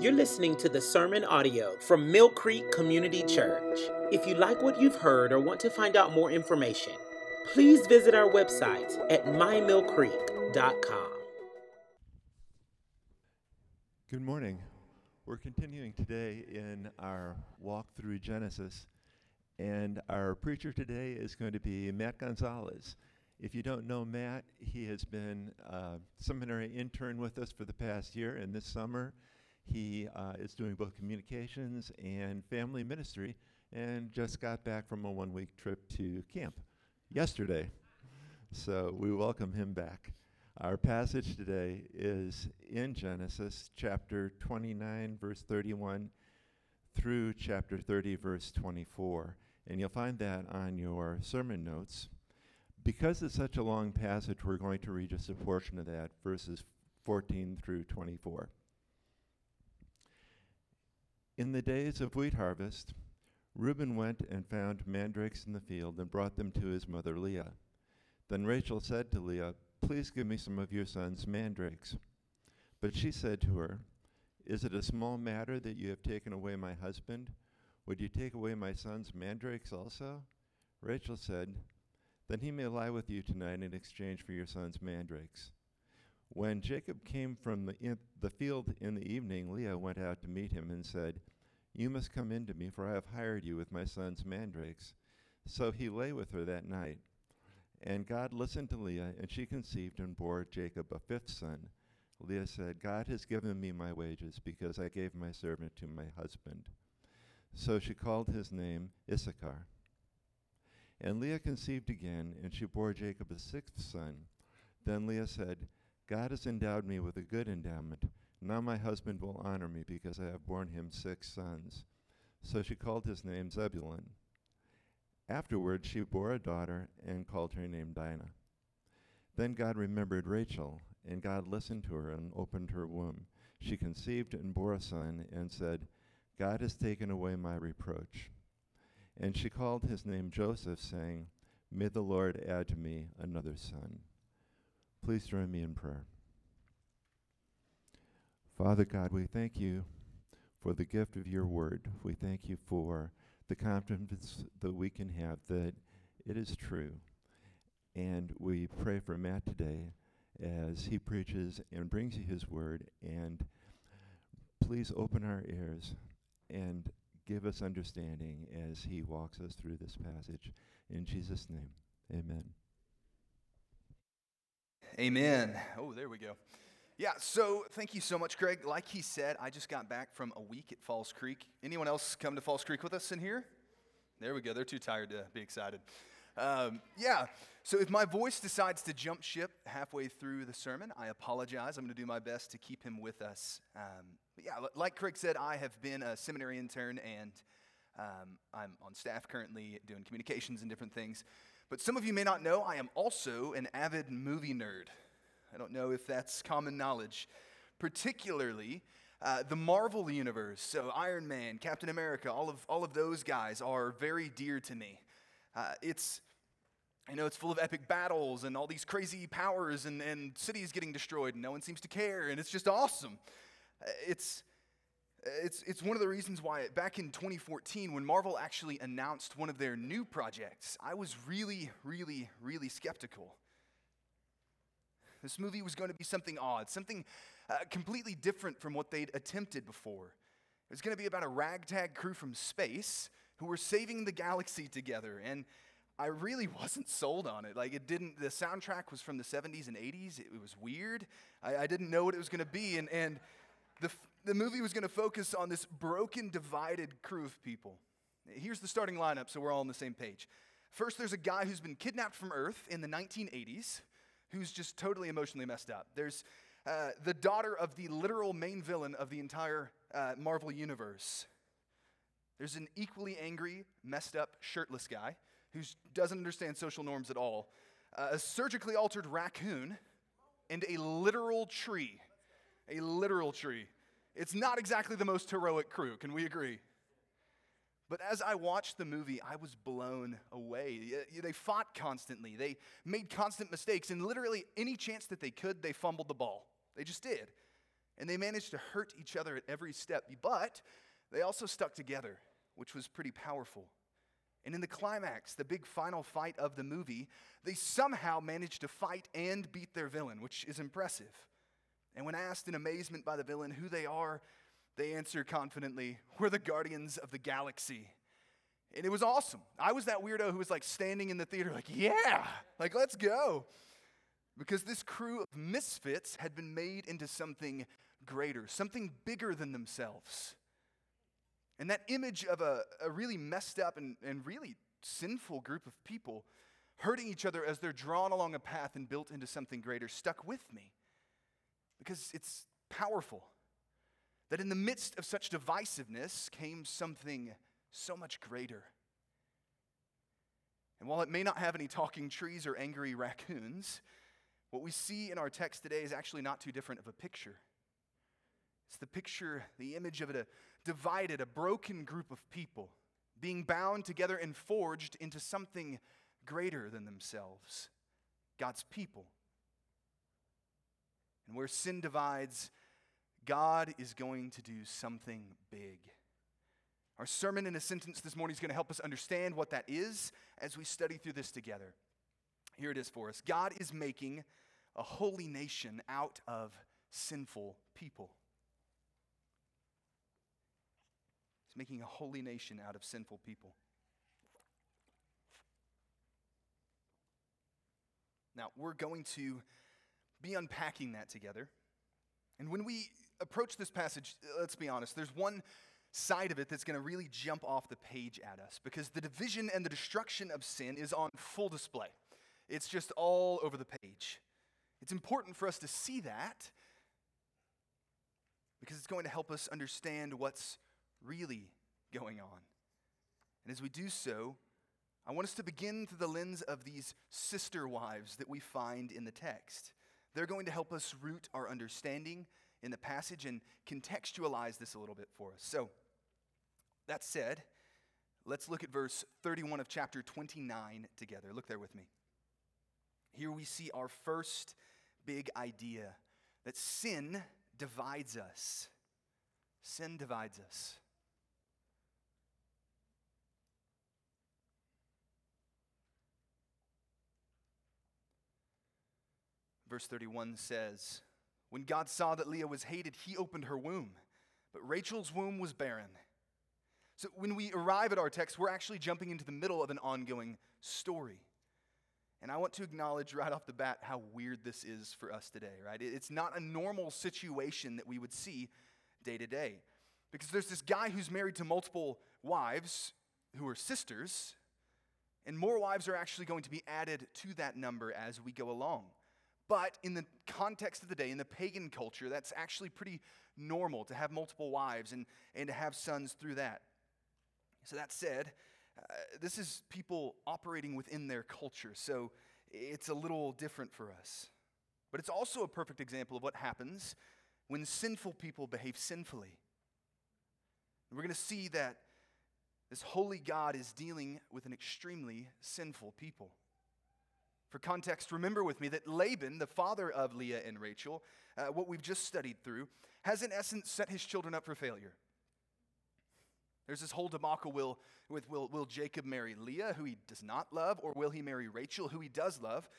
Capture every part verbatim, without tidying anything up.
You're listening to the sermon audio from Mill Creek Community Church. If you like what you've heard or want to find out more information, please visit our website at my mill creek dot com. Good morning. We're continuing today in our walk through Genesis, and our preacher today is going to be Matt Gonzalez. If you don't know Matt, he has been a seminary intern with us for the past year, and this summer He uh, is doing both communications and family ministry, and just got back from a one-week trip to camp yesterday. So we welcome him back. Our passage today is in Genesis chapter twenty-nine, verse thirty-one, through chapter thirty, verse twenty-four. And you'll find that on your sermon notes. Because it's such a long passage, we're going to read just a portion of that, verses fourteen through twenty-four. In the days of wheat harvest, Reuben went and found mandrakes in the field and brought them to his mother Leah. Then Rachel said to Leah, "Please give me some of your son's mandrakes." But she said to her, "Is it a small matter that you have taken away my husband? Would you take away my son's mandrakes also?" Rachel said, "Then he may lie with you tonight in exchange for your son's mandrakes." When Jacob came from the, in the field in the evening, Leah went out to meet him and said, "You must come in to me, for I have hired you with my son's mandrakes." So he lay with her that night. And God listened to Leah, and she conceived and bore Jacob a fifth son. Leah said, "God has given me my wages, because I gave my servant to my husband." So she called his name Issachar. And Leah conceived again, and she bore Jacob a sixth son. Then Leah said, "God has endowed me with a good endowment. Now my husband will honor me because I have borne him six sons." So she called his name Zebulun. Afterward, she bore a daughter and called her name Dinah. Then God remembered Rachel, and God listened to her and opened her womb. She conceived and bore a son and said, "God has taken away my reproach." And she called his name Joseph, saying, "May the Lord add to me another son." Please join me in prayer. Father God, we thank you for the gift of your word. We thank you for the confidence that we can have that it is true. And we pray for Matt today as he preaches and brings you his word. And please open our ears and give us understanding as he walks us through this passage. In Jesus' name, amen. Amen. Oh, there we go. Yeah, so thank you so much, Craig. Like he said, I just got back from a week at Falls Creek. Anyone else come to Falls Creek with us in here? There we go. They're too tired to be excited. Um, yeah, so if my voice decides to jump ship halfway through the sermon, I apologize. I'm going to do my best to keep him with us. Um, but yeah, like Craig said, I have been a seminary intern, and um, I'm on staff currently doing communications and different things. But some of you may not know, I am also an avid movie nerd. I don't know if that's common knowledge, particularly uh, the Marvel universe. So Iron Man, Captain America, all of all of those guys are very dear to me. Uh, it's, you know, it's full of epic battles and all these crazy powers and, and cities getting destroyed and no one seems to care, and it's just awesome. Uh, it's It's it's one of the reasons why back in twenty fourteen, when Marvel actually announced one of their new projects, I was really, really, really skeptical. This movie was going to be something odd, something uh, completely different from what they'd attempted before. It was going to be about a ragtag crew from space who were saving the galaxy together, and I really wasn't sold on it. Like, it didn't, the soundtrack was from the seventies and eighties. It was weird. I, I didn't know what it was going to be, and and the... F- The movie was going to focus on this broken, divided crew of people. Here's the starting lineup so we're all on the same page. First, there's a guy who's been kidnapped from Earth in the nineteen eighties who's just totally emotionally messed up. There's uh, the daughter of the literal main villain of the entire uh, Marvel universe. There's an equally angry, messed up, shirtless guy who doesn't understand social norms at all. Uh, a surgically altered raccoon and a literal tree. A literal tree. It's not exactly the most heroic crew, can we agree? But as I watched the movie, I was blown away. They fought constantly. They made constant mistakes, and literally any chance that they could, they fumbled the ball. They just did. And they managed to hurt each other at every step, but they also stuck together, which was pretty powerful. And in the climax, the big final fight of the movie, they somehow managed to fight and beat their villain, which is impressive. And when asked in amazement by the villain who they are, they answer confidently, "We're the Guardians of the Galaxy." And it was awesome. I was that weirdo who was like standing in the theater like, yeah, like let's go. Because this crew of misfits had been made into something greater, something bigger than themselves. And that image of a, a really messed up and, and really sinful group of people hurting each other as they're drawn along a path and built into something greater stuck with me. Because it's powerful that in the midst of such divisiveness came something so much greater. And while it may not have any talking trees or angry raccoons, what we see in our text today is actually not too different of a picture. It's the picture, the image of a divided, a broken group of people being bound together and forged into something greater than themselves, God's people. And where sin divides, God is going to do something big. Our sermon in a sentence this morning is going to help us understand what that is as we study through this together. Here it is for us. God is making a holy nation out of sinful people. He's making a holy nation out of sinful people. Now, we're going to be unpacking that together. And when we approach this passage, let's be honest, there's one side of it that's going to really jump off the page at us, because the division and the destruction of sin is on full display. It's just all over the page. It's important for us to see that because it's going to help us understand what's really going on. And as we do so, I want us to begin through the lens of these sister wives that we find in the text. They're going to help us root our understanding in the passage and contextualize this a little bit for us. So, that said, let's look at verse thirty-one of chapter twenty-nine together. Look there with me. Here we see our first big idea, that sin divides us. Sin divides us. Verse thirty-one says, "When God saw that Leah was hated, he opened her womb, but Rachel's womb was barren." So when we arrive at our text, we're actually jumping into the middle of an ongoing story. And I want to acknowledge right off the bat how weird this is for us today, right? It's not a normal situation that we would see day to day. Because there's this guy who's married to multiple wives who are sisters, and more wives are actually going to be added to that number as we go along. But in the context of the day, in the pagan culture, that's actually pretty normal to have multiple wives and, and to have sons through that. So that said, Uh, this is people operating within their culture, so it's a little different for us. But it's also a perfect example of what happens when sinful people behave sinfully. And we're going to see that this holy God is dealing with an extremely sinful people. For context, remember with me that Laban, the father of Leah and Rachel, uh, what we've just studied through, has in essence set his children up for failure. There's this whole debacle will, with will, will Jacob marry Leah, who he does not love, or will he marry Rachel, who he does love?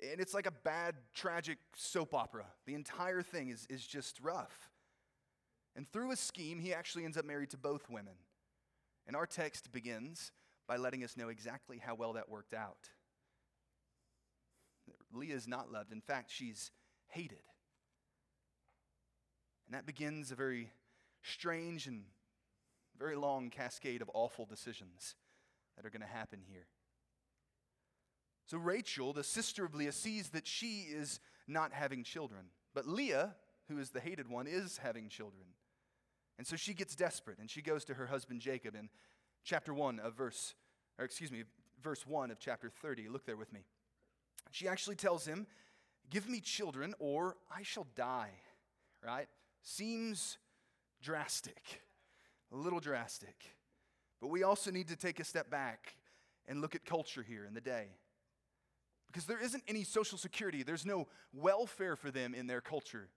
And it's like a bad, tragic soap opera. The entire thing is, is just rough. And through a scheme, he actually ends up married to both women. And our text begins by letting us know exactly how well that worked out. Leah is not loved. In fact, she's hated. And that begins a very strange and very long cascade of awful decisions that are going to happen here. So Rachel, the sister of Leah, sees that she is not having children. But Leah, who is the hated one, is having children. And so she gets desperate, and she goes to her husband Jacob in chapter one of verse, or excuse me, verse one of chapter thirty. Look there with me. She actually tells him, "Give me children or I shall die." Right? Seems drastic. A little drastic. But we also need to take a step back and look at culture here in the day. Because there isn't any social security. There's no welfare for them in their culture.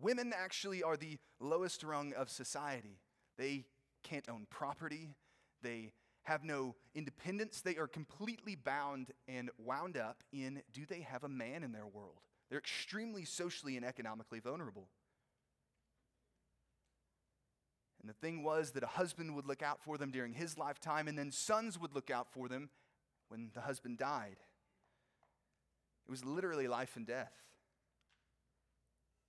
Women actually are the lowest rung of society. They can't own property. They have no independence. They are completely bound and wound up in, do they have a man in their world? They're extremely socially and economically vulnerable. And the thing was that a husband would look out for them during his lifetime, and then sons would look out for them when the husband died. It was literally life and death.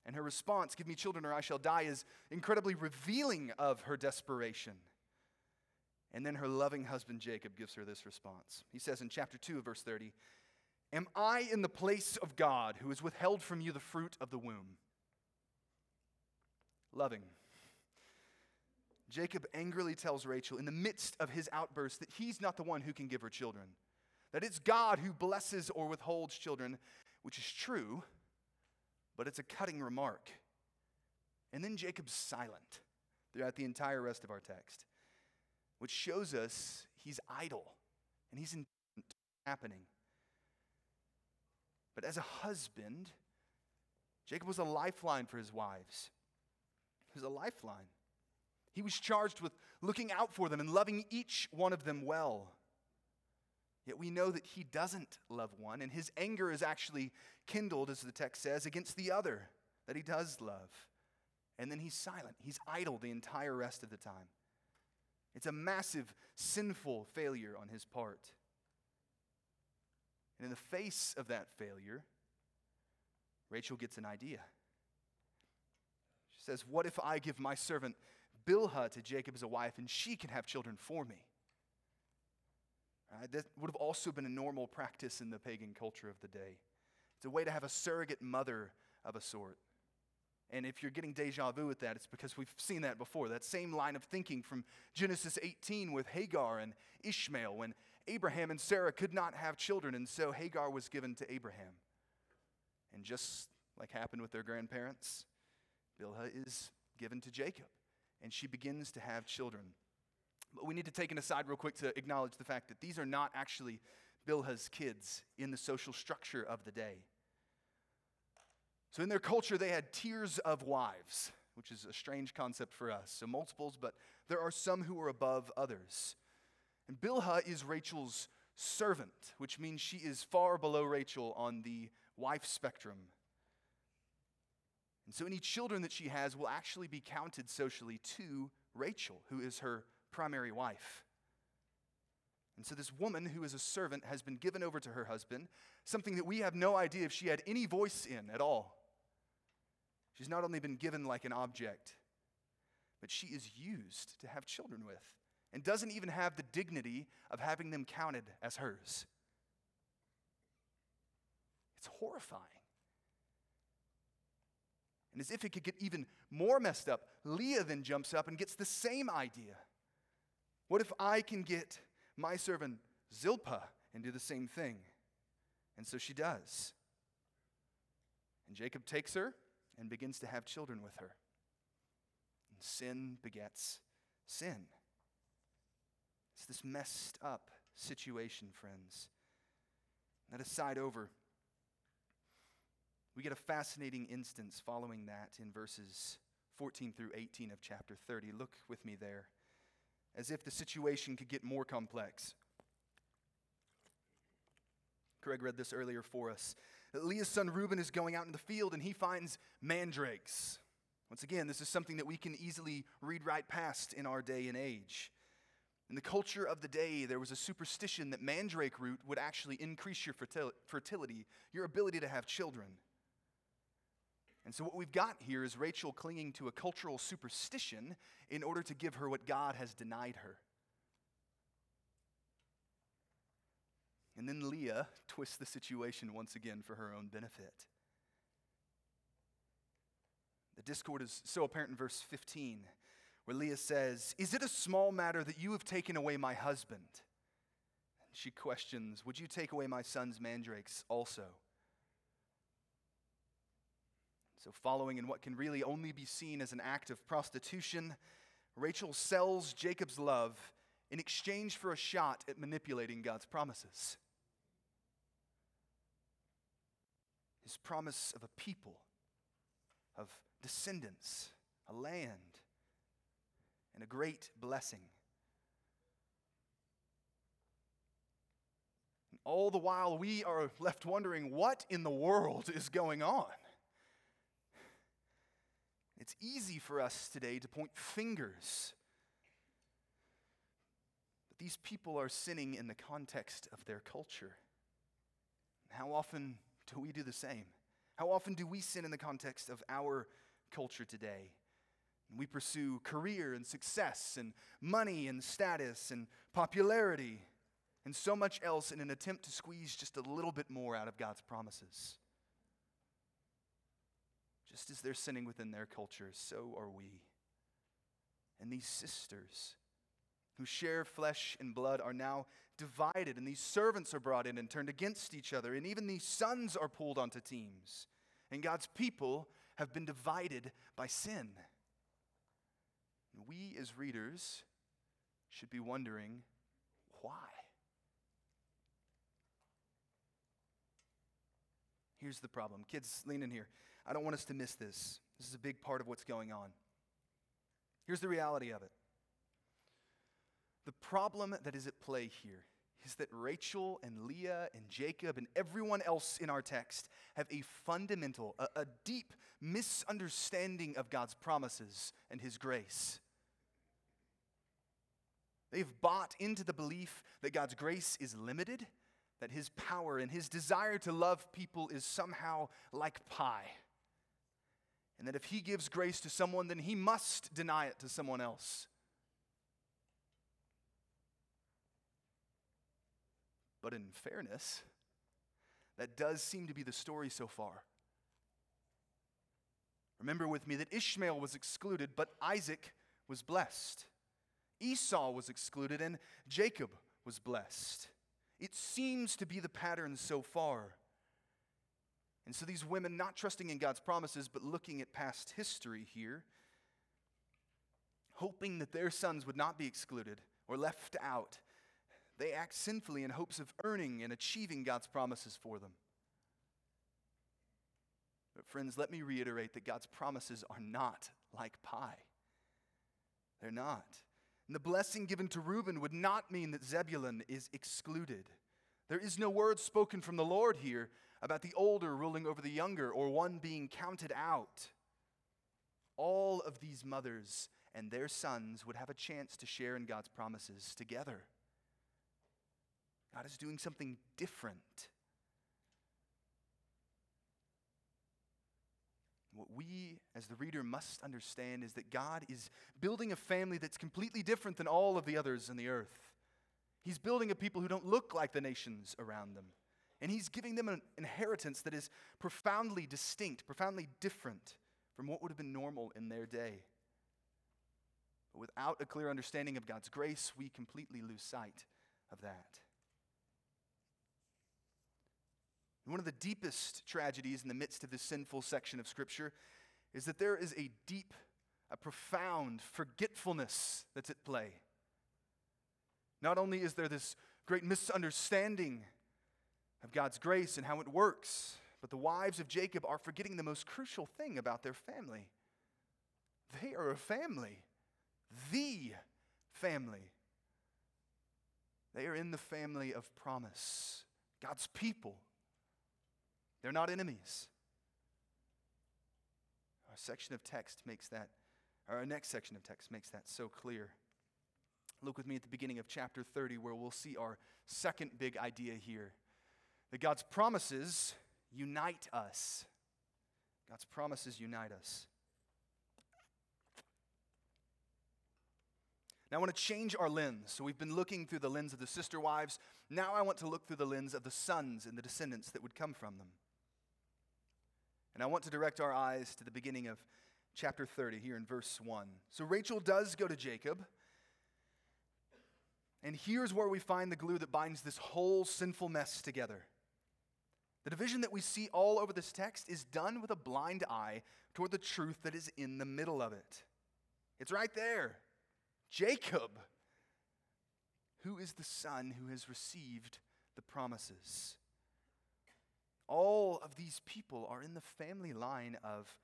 And her response, "Give me children or I shall die," is incredibly revealing of her desperation. And then her loving husband Jacob gives her this response. He says in chapter two, verse thirty, "Am I in the place of God who has withheld from you the fruit of the womb?" Loving. Jacob angrily tells Rachel in the midst of his outburst that he's not the one who can give her children, that it's God who blesses or withholds children, which is true, but it's a cutting remark. And then Jacob's silent throughout the entire rest of our text, which shows us he's idle and he's indifferent to what's happening. But as a husband, Jacob was a lifeline for his wives. He was a lifeline. He was charged with looking out for them and loving each one of them well. Yet we know that he doesn't love one, and his anger is actually kindled, as the text says, against the other that he does love. And then he's silent. He's idle the entire rest of the time. It's a massive sinful failure on his part. And in the face of that failure, Rachel gets an idea. She says, "What if I give my servant Bilhah to Jacob as a wife, and she can have children for me?" Right, that would have also been a normal practice in the pagan culture of the day. It's a way to have a surrogate mother of a sort. And if you're getting deja vu with that, it's because we've seen that before. That same line of thinking from Genesis eighteen with Hagar and Ishmael, when Abraham and Sarah could not have children, and so Hagar was given to Abraham. And just like happened with their grandparents, Bilhah is given to Jacob, and she begins to have children. But we need to take an aside real quick to acknowledge the fact that these are not actually Bilhah's kids in the social structure of the day. So in their culture, they had tiers of wives, which is a strange concept for us. So multiples, but there are some who are above others. And Bilhah is Rachel's servant, which means she is far below Rachel on the wife spectrum. And so any children that she has will actually be counted socially to Rachel, who is her primary wife. And so this woman who is a servant has been given over to her husband, something that we have no idea if she had any voice in at all. She's not only been given like an object, but she is used to have children with and doesn't even have the dignity of having them counted as hers. It's horrifying. And as if it could get even more messed up, Leah then jumps up and gets the same idea. What if I can get my servant Zilpah and do the same thing? And so she does. And Jacob takes her and begins to have children with her. And sin begets sin. It's this messed up situation, friends. That aside over, we get a fascinating instance following that in verses fourteen through eighteen of chapter thirty. Look with me there, as if the situation could get more complex. Craig read this earlier for us. Leah's son Reuben is going out in the field, and he finds mandrakes. Once again, this is something that we can easily read right past in our day and age. In the culture of the day, there was a superstition that mandrake root would actually increase your fertil- fertility, your ability to have children. And so what we've got here is Rachel clinging to a cultural superstition in order to give her what God has denied her. And then Leah twists the situation once again for her own benefit. The discord is so apparent in verse fifteen, where Leah says, "Is it a small matter that you have taken away my husband?" And she questions, "Would you take away my son's mandrakes also?" So following in what can really only be seen as an act of prostitution, Rachel sells Jacob's love in exchange for a shot at manipulating God's promises. His promise of a people, of descendants, a land, and a great blessing. And all the while, we are left wondering, what in the world is going on? It's easy for us today to point fingers. But these people are sinning in the context of their culture. How often do we do the same? How often do we sin in the context of our culture today? And we pursue career and success and money and status and popularity and so much else in an attempt to squeeze just a little bit more out of God's promises. Just as they're sinning within their culture, so are we. And these sisters who share flesh and blood are now divided, and these servants are brought in and turned against each other, and even these sons are pulled onto teams, and God's people have been divided by sin. And we as readers should be wondering, why? Here's the problem. Kids, lean in here. I don't want us to miss this. This is a big part of what's going on. Here's the reality of it. The problem that is at play here is that Rachel and Leah and Jacob and everyone else in our text have a fundamental, a, a deep misunderstanding of God's promises and His grace. They've bought into the belief that God's grace is limited, that His power and His desire to love people is somehow like pie. And that if He gives grace to someone, then He must deny it to someone else. But in fairness, that does seem to be the story so far. Remember with me that Ishmael was excluded, but Isaac was blessed. Esau was excluded, and Jacob was blessed. It seems to be the pattern so far. And so these women, not trusting in God's promises, but looking at past history here, hoping that their sons would not be excluded or left out, they act sinfully in hopes of earning and achieving God's promises for them. But friends, let me reiterate that God's promises are not like pie. They're not. And the blessing given to Reuben would not mean that Zebulun is excluded. There is no word spoken from the Lord here about the older ruling over the younger or one being counted out. All of these mothers and their sons would have a chance to share in God's promises together. God is doing something different. What we, as the reader, must understand is that God is building a family that's completely different than all of the others on the earth. He's building a people who don't look like the nations around them. And He's giving them an inheritance that is profoundly distinct, profoundly different from what would have been normal in their day. But without a clear understanding of God's grace, we completely lose sight of that. One of the deepest tragedies in the midst of this sinful section of Scripture is that there is a deep, a profound forgetfulness that's at play. Not only is there this great misunderstanding of God's grace and how it works, but the wives of Jacob are forgetting the most crucial thing about their family. They are a family, the family. They are in the family of promise, God's people. They're not enemies. Our section of text makes that, or our next section of text makes that so clear. Look with me at the beginning of chapter thirty, where we'll see our second big idea here. That God's promises unite us. God's promises unite us. Now I want to change our lens. So we've been looking through the lens of the sister wives. Now I want to look through the lens of the sons and the descendants that would come from them. And I want to direct our eyes to the beginning of chapter thirty, here in verse one. So Rachel does go to Jacob. And here's where we find the glue that binds this whole sinful mess together. The division that we see all over this text is done with a blind eye toward the truth that is in the middle of it. It's right there. Jacob, who is the son who has received the promises. All of these people are in the family line of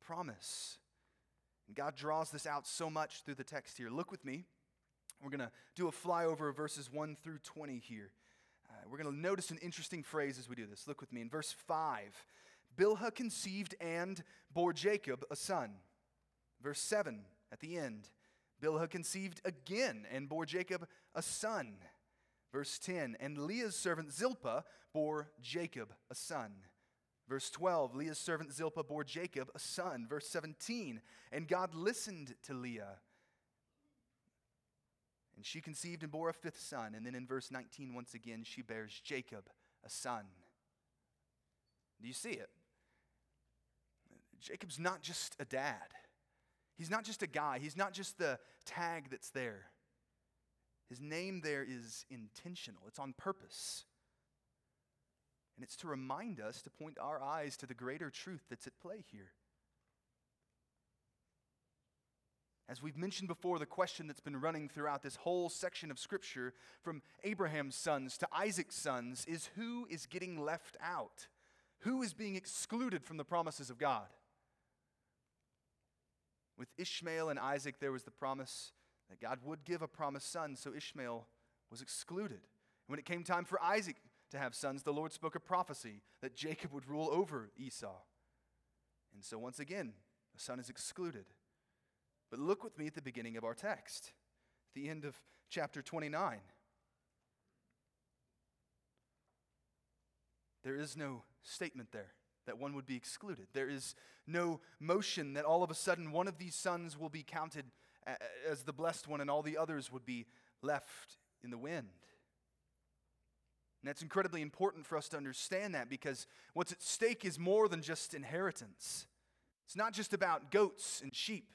promise. And God draws this out so much through the text here. Look with me. We're going to do a flyover of verses one through twenty here. Uh, we're going to notice an interesting phrase as we do this. Look with me. In verse five, Bilhah conceived and bore Jacob a son. Verse seven, at the end, Bilhah conceived again and bore Jacob a son. Verse ten, and Leah's servant Zilpah bore Jacob a son. Verse twelve, Leah's servant Zilpah bore Jacob a son. Verse seventeen, and God listened to Leah, and she conceived and bore a fifth son. And then in verse nineteen, once again, she bears Jacob a son. Do you see it? Jacob's not just a dad. He's not just a guy. He's not just the tag that's there. His name there is intentional. It's on purpose. And it's to remind us, to point our eyes to the greater truth that's at play here. As we've mentioned before, the question that's been running throughout this whole section of Scripture, from Abraham's sons to Isaac's sons, is who is getting left out? Who is being excluded from the promises of God? With Ishmael and Isaac, there was the promise that God would give a promised son, so Ishmael was excluded. And when it came time for Isaac to have sons, the Lord spoke a prophecy that Jacob would rule over Esau. And so once again, a son is excluded. But look with me at the beginning of our text, at the end of chapter twenty-nine. There is no statement there that one would be excluded. There is no motion that all of a sudden one of these sons will be counted as the blessed one and all the others would be left in the wind. And that's incredibly important for us to understand that, because what's at stake is more than just inheritance. It's not just about goats and sheep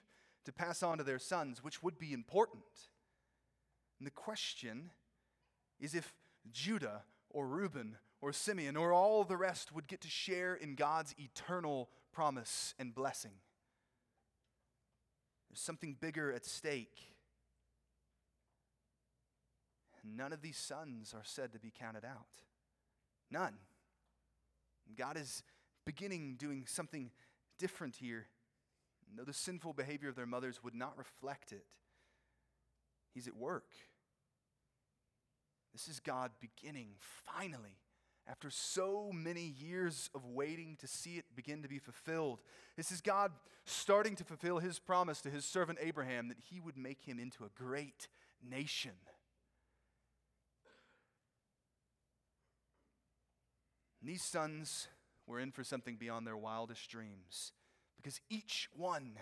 to pass on to their sons, which would be important. And the question is if Judah or Reuben or Simeon or all the rest would get to share in God's eternal promise and blessing. There's something bigger at stake. None of these sons are said to be counted out. None. God is beginning doing something different here. And though the sinful behavior of their mothers would not reflect it, He's at work. This is God beginning, finally, after so many years of waiting to see it begin to be fulfilled. This is God starting to fulfill His promise to His servant Abraham that He would make him into a great nation. And these sons were in for something beyond their wildest dreams, because each one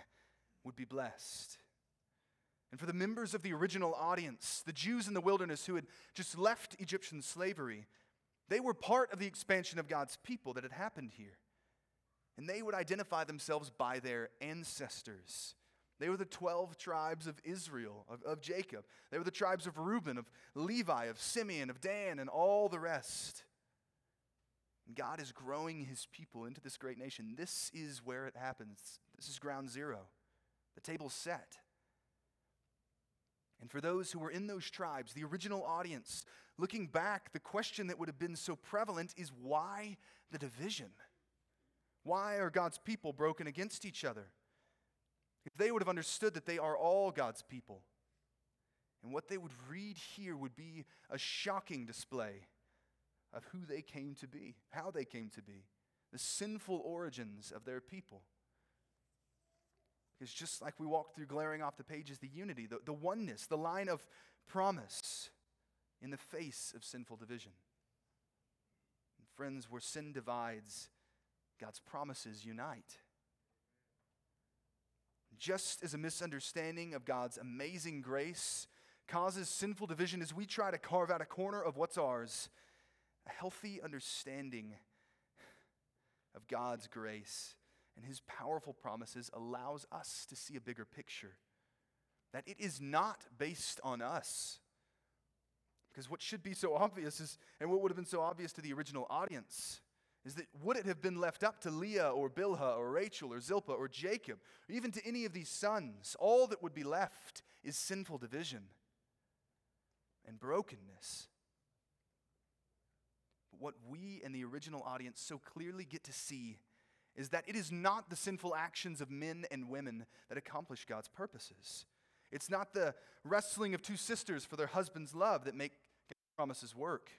would be blessed. And for the members of the original audience, the Jews in the wilderness who had just left Egyptian slavery, they were part of the expansion of God's people that had happened here. And they would identify themselves by their ancestors. They were the twelve tribes of Israel, of, of Jacob. They were the tribes of Reuben, of Levi, of Simeon, of Dan, and all the rest. And God is growing His people into this great nation. This is where it happens. This is ground zero. The table's set. And for those who were in those tribes, the original audience, looking back, the question that would have been so prevalent is, why the division? Why are God's people broken against each other? If they would have understood that they are all God's people, and what they would read here would be a shocking display of who they came to be, how they came to be, the sinful origins of their people. Because just like we walked through glaring off the pages, the unity, the, the oneness, the line of promise in the face of sinful division. And friends, where sin divides, God's promises unite. Just as a misunderstanding of God's amazing grace causes sinful division as we try to carve out a corner of what's ours, a healthy understanding of God's grace and His powerful promises allows us to see a bigger picture. That it is not based on us. Because what should be so obvious is, and what would have been so obvious to the original audience, is that would it have been left up to Leah or Bilhah or Rachel or Zilpah or Jacob, or even to any of these sons, all that would be left is sinful division and brokenness. But what we and the original audience so clearly get to see is that it is not the sinful actions of men and women that accomplish God's purposes. It's not the wrestling of two sisters for their husband's love that make God's promises work.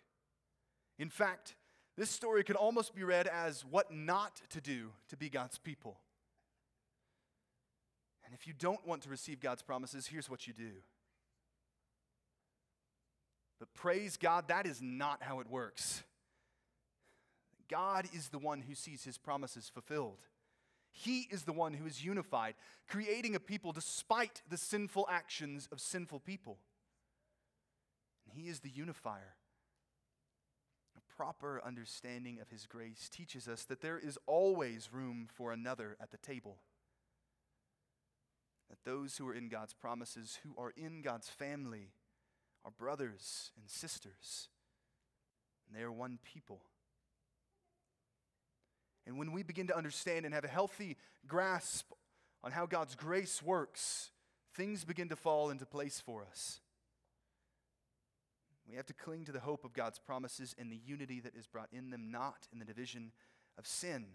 In fact, this story could almost be read as what not to do to be God's people. And if you don't want to receive God's promises, here's what you do. But praise God, that is not how it works. God is the one who sees his promises fulfilled. He is the one who is unified, creating a people despite the sinful actions of sinful people. And he is the unifier. A proper understanding of his grace teaches us that there is always room for another at the table. That those who are in God's promises, who are in God's family, are brothers and sisters. And they are one people. And when we begin to understand and have a healthy grasp on how God's grace works, things begin to fall into place for us. We have to cling to the hope of God's promises and the unity that is brought in them, not in the division of sin.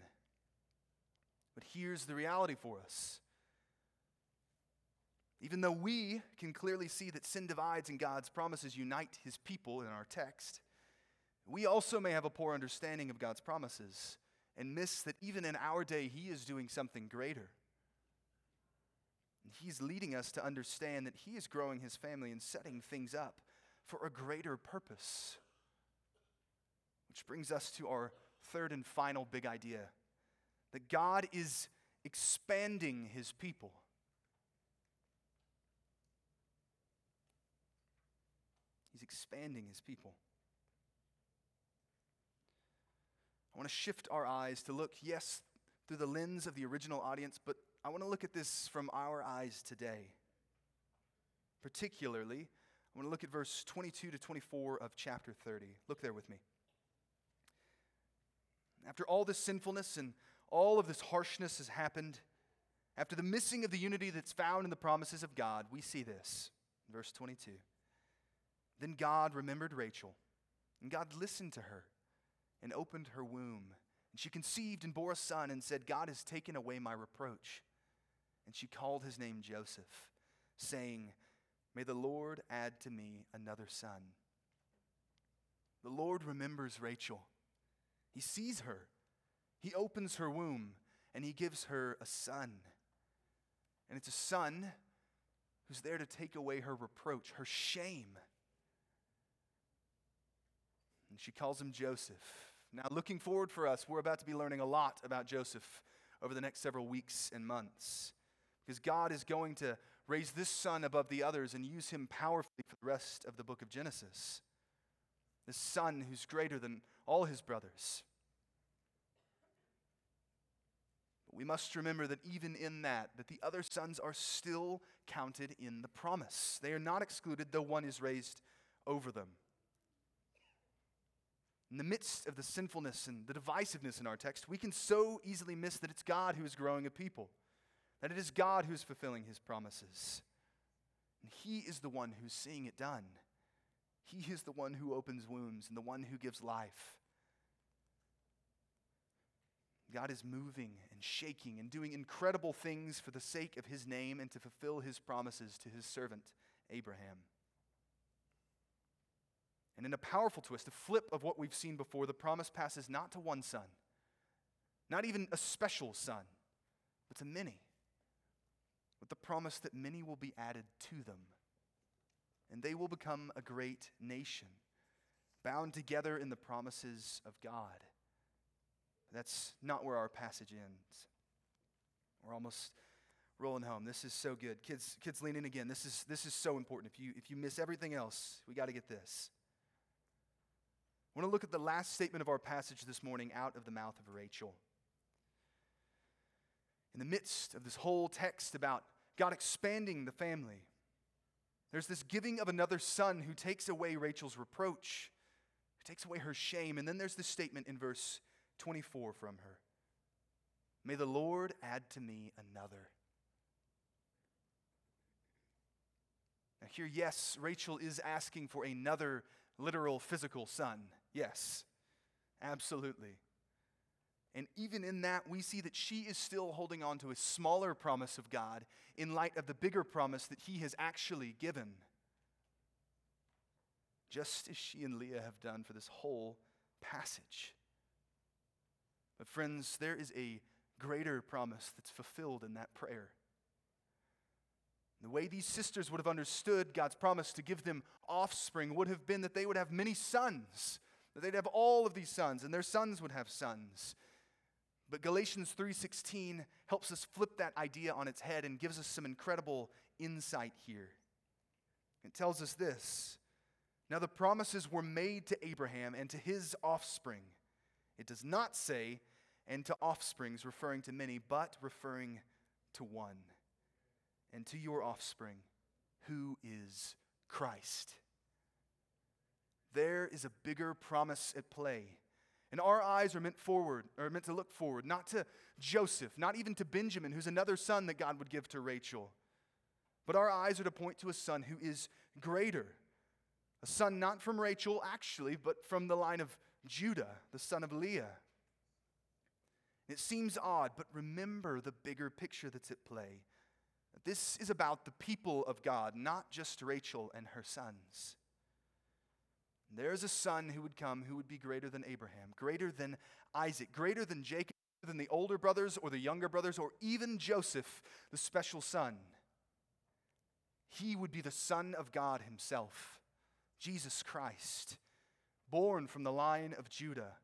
But here's the reality for us. Even though we can clearly see that sin divides and God's promises unite his people in our text, we also may have a poor understanding of God's promises and miss that even in our day, he is doing something greater. And he's leading us to understand that he is growing his family and setting things up for a greater purpose. Which brings us to our third and final big idea, that God is expanding his people. He's expanding his people. I want to shift our eyes to look, yes, through the lens of the original audience, but I want to look at this from our eyes today. Particularly, I want to look at verse twenty-two to twenty-four of chapter thirty. Look there with me. After all this sinfulness and all of this harshness has happened, after the missing of the unity that's found in the promises of God, we see this. Verse twenty-two. Then God remembered Rachel, and God listened to her and opened her womb. And she conceived and bore a son and said, God has taken away my reproach. And she called his name Joseph, saying, May the Lord add to me another son. The Lord remembers Rachel. He sees her. He opens her womb, and he gives her a son. And it's a son who's there to take away her reproach, her shame. And she calls him Joseph. Now, looking forward for us, we're about to be learning a lot about Joseph over the next several weeks and months, because God is going to raise this son above the others and use him powerfully for the rest of the book of Genesis. This son who's greater than all his brothers. But we must remember that even in that, that the other sons are still counted in the promise. They are not excluded, though one is raised over them. In the midst of the sinfulness and the divisiveness in our text, we can so easily miss that it's God who is growing a people, that it is God who is fulfilling his promises. And he is the one who's seeing it done. He is the one who opens wombs and the one who gives life. God is moving and shaking and doing incredible things for the sake of his name and to fulfill his promises to his servant Abraham. And in a powerful twist, a flip of what we've seen before, the promise passes not to one son, not even a special son, but to many, with the promise that many will be added to them. And they will become a great nation, bound together in the promises of God. But that's not where our passage ends. We're almost rolling home. This is so good. Kids, kids lean in again. This is, this is so important. If you, if you miss everything else, we got to get this. I want to look at the last statement of our passage this morning, out of the mouth of Rachel. In the midst of this whole text about God expanding the family, there's this giving of another son who takes away Rachel's reproach, who takes away her shame, and then there's this statement in verse twenty-four from her. May the Lord add to me another. Now here, yes, Rachel is asking for another literal physical son. Yes, absolutely. And even in that, we see that she is still holding on to a smaller promise of God in light of the bigger promise that he has actually given. Just as she and Leah have done for this whole passage. But friends, there is a greater promise that's fulfilled in that prayer. The way these sisters would have understood God's promise to give them offspring would have been that they would have many sons, that they'd have all of these sons, and their sons would have sons. But Galatians three sixteen helps us flip that idea on its head and gives us some incredible insight here. It tells us this: now the promises were made to Abraham and to his offspring. It does not say, and to offsprings, referring to many, but referring to one. And to your offspring, who is Christ. There is a bigger promise at play. And our eyes are meant forward, or meant to look forward, not to Joseph, not even to Benjamin, who's another son that God would give to Rachel. But our eyes are to point to a son who is greater. A son not from Rachel, actually, but from the line of Judah, the son of Leah. It seems odd, but remember the bigger picture that's at play. This is about the people of God, not just Rachel and her sons. There is a son who would come who would be greater than Abraham, greater than Isaac, greater than Jacob, greater than the older brothers or the younger brothers, or even Joseph, the special son. He would be the Son of God himself, Jesus Christ, born from the line of Judah.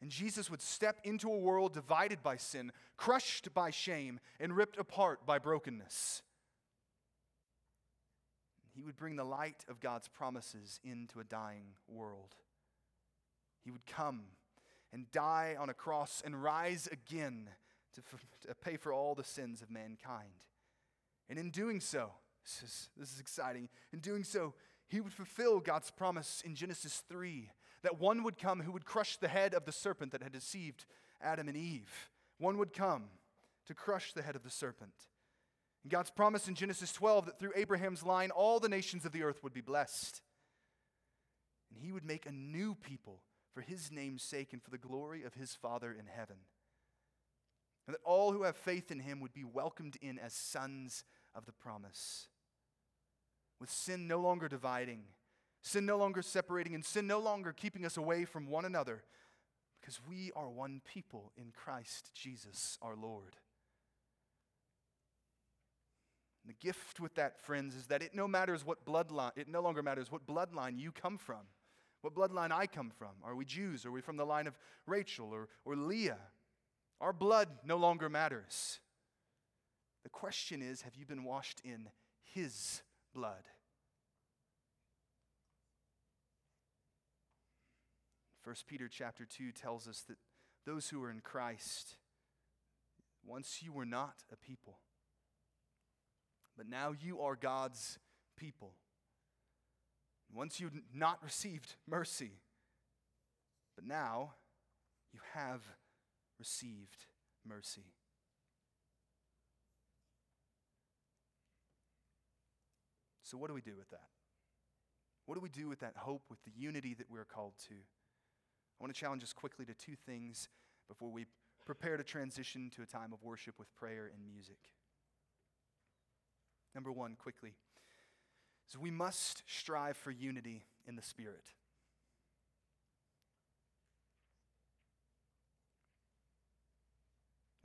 And Jesus would step into a world divided by sin, crushed by shame, and ripped apart by brokenness. He would bring the light of God's promises into a dying world. He would come and die on a cross and rise again to, f- to pay for all the sins of mankind. And in doing so, this is, this is exciting, in doing so, he would fulfill God's promise in Genesis three, that one would come who would crush the head of the serpent that had deceived Adam and Eve. One would come to crush the head of the serpent. And God's promise in Genesis twelve that through Abraham's line, all the nations of the earth would be blessed. And he would make a new people for his name's sake and for the glory of his Father in heaven. And that all who have faith in him would be welcomed in as sons of the promise. With sin no longer dividing, sin no longer separating, and sin no longer keeping us away from one another, because we are one people in Christ Jesus our Lord. And the gift with that, friends, is that it no matters what bloodline, it no longer matters what bloodline you come from, what bloodline I come from. Are we Jews? Are we from the line of Rachel or, or Leah? Our blood no longer matters. The question is, have you been washed in his blood? First Peter chapter two tells us that those who are in Christ, once you were not a people, but now you are God's people. Once you had not received mercy, but now you have received mercy. So what do we do with that? What do we do with that hope, with the unity that we're called to? I want to challenge us quickly to two things before we prepare to transition to a time of worship with prayer and music. Number one, quickly, is we must strive for unity in the Spirit.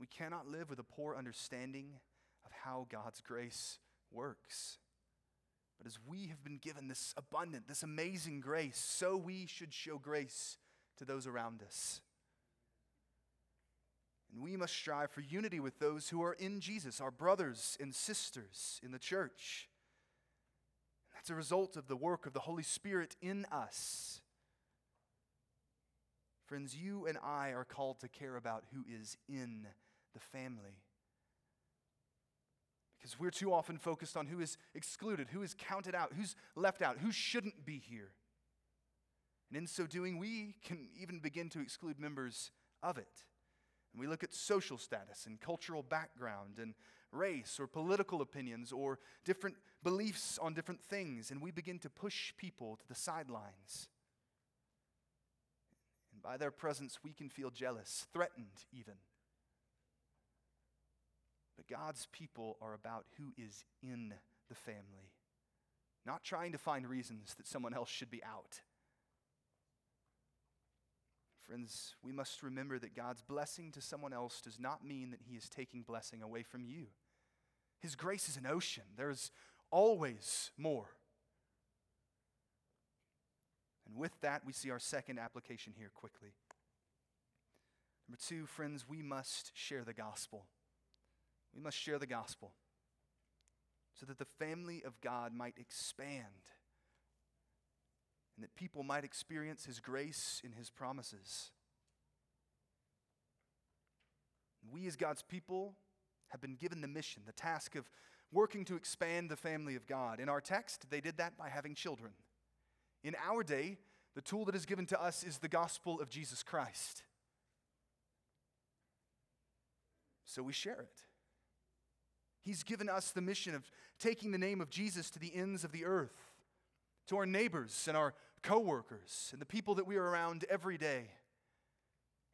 We cannot live with a poor understanding of how God's grace works. But as we have been given this abundant, this amazing grace, so we should show grace to those around us. And we must strive for unity with those who are in Jesus, our brothers and sisters in the church. That's a result of the work of the Holy Spirit in us. Friends, you and I are called to care about who is in the family. Because we're too often focused on who is excluded, who is counted out, who's left out, who shouldn't be here. And in so doing, we can even begin to exclude members of it. And we look at social status and cultural background and race or political opinions or different beliefs on different things, and we begin to push people to the sidelines. And By their presence, we can feel jealous, threatened even. But God's people are about who is in the family, not trying to find reasons that someone else should be out. Friends, we must remember that God's blessing to someone else does not mean that he is taking blessing away from you. His grace is an ocean. There's always more. And with that, we see our second application here quickly. Number two, friends, we must share the gospel. We must share the gospel so that the family of God might expand and that people might experience his grace and his promises. We as God's people have been given the mission, the task of working to expand the family of God. In our text, they did that by having children. In our day, the tool that is given to us is the gospel of Jesus Christ. So we share it. He's given us the mission of taking the name of Jesus to the ends of the earth, to our neighbors and our coworkers and the people that we are around every day,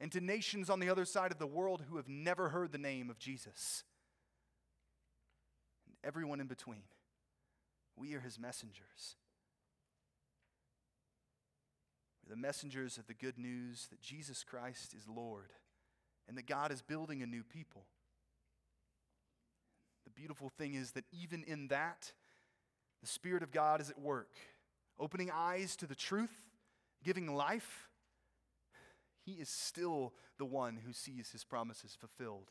and to nations on the other side of the world who have never heard the name of Jesus, and everyone in between. We are his messengers. We're the messengers of the good news that Jesus Christ is Lord and that God is building a new people. The beautiful thing is that even in that, the Spirit of God is at work, opening eyes to the truth, giving life. He is still the one who sees his promises fulfilled.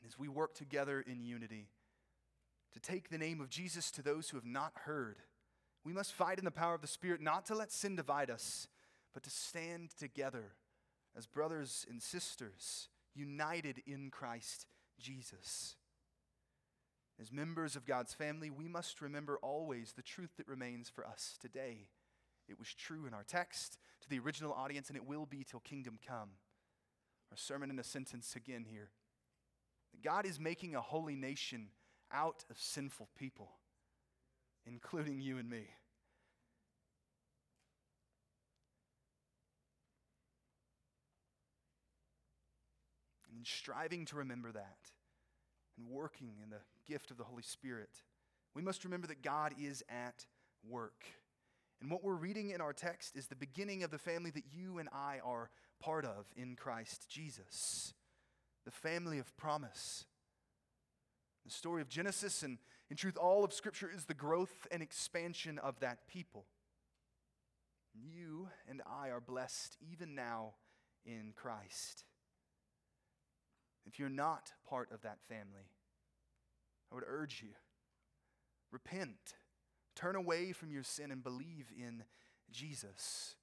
And as we work together in unity to take the name of Jesus to those who have not heard, we must fight in the power of the Spirit, not to let sin divide us, but to stand together as brothers and sisters, united in Christ Jesus. As members of God's family, we must remember always the truth that remains for us today. It was true in our text to the original audience, and it will be till kingdom come. Our sermon in a sentence again here. God is making a holy nation out of sinful people, including you and me. And in striving to remember that, and working in the gift of the Holy Spirit, we must remember that God is at work. And what we're reading in our text is the beginning of the family that you and I are part of in Christ Jesus, the family of promise. The story of Genesis and, in truth, all of Scripture is the growth and expansion of that people. You and I are blessed even now in Christ. If you're not part of that family, I would urge you, repent, turn away from your sin and believe in Jesus,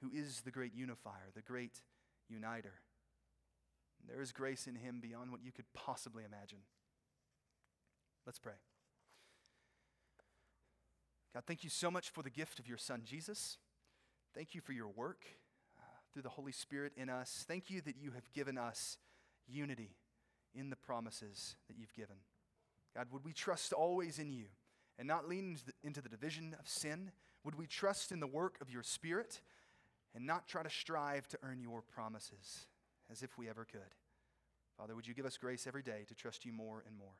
who is the great unifier, the great uniter. And there is grace in him beyond what you could possibly imagine. Let's pray. God, thank you so much for the gift of your Son, Jesus. Thank you for your work uh, through the Holy Spirit in us. Thank you that you have given us unity in the promises that you've given. God, would we trust always in you and not lean into the division of sin? Would we trust in the work of your Spirit and not try to strive to earn your promises as if we ever could? Father, would you give us grace every day to trust you more and more?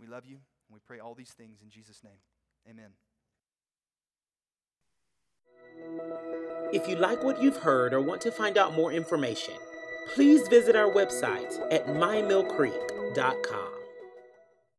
We love you, and we pray all these things in Jesus' name. Amen. If you like what you've heard or want to find out more information, please visit our website at my mill creek dot com.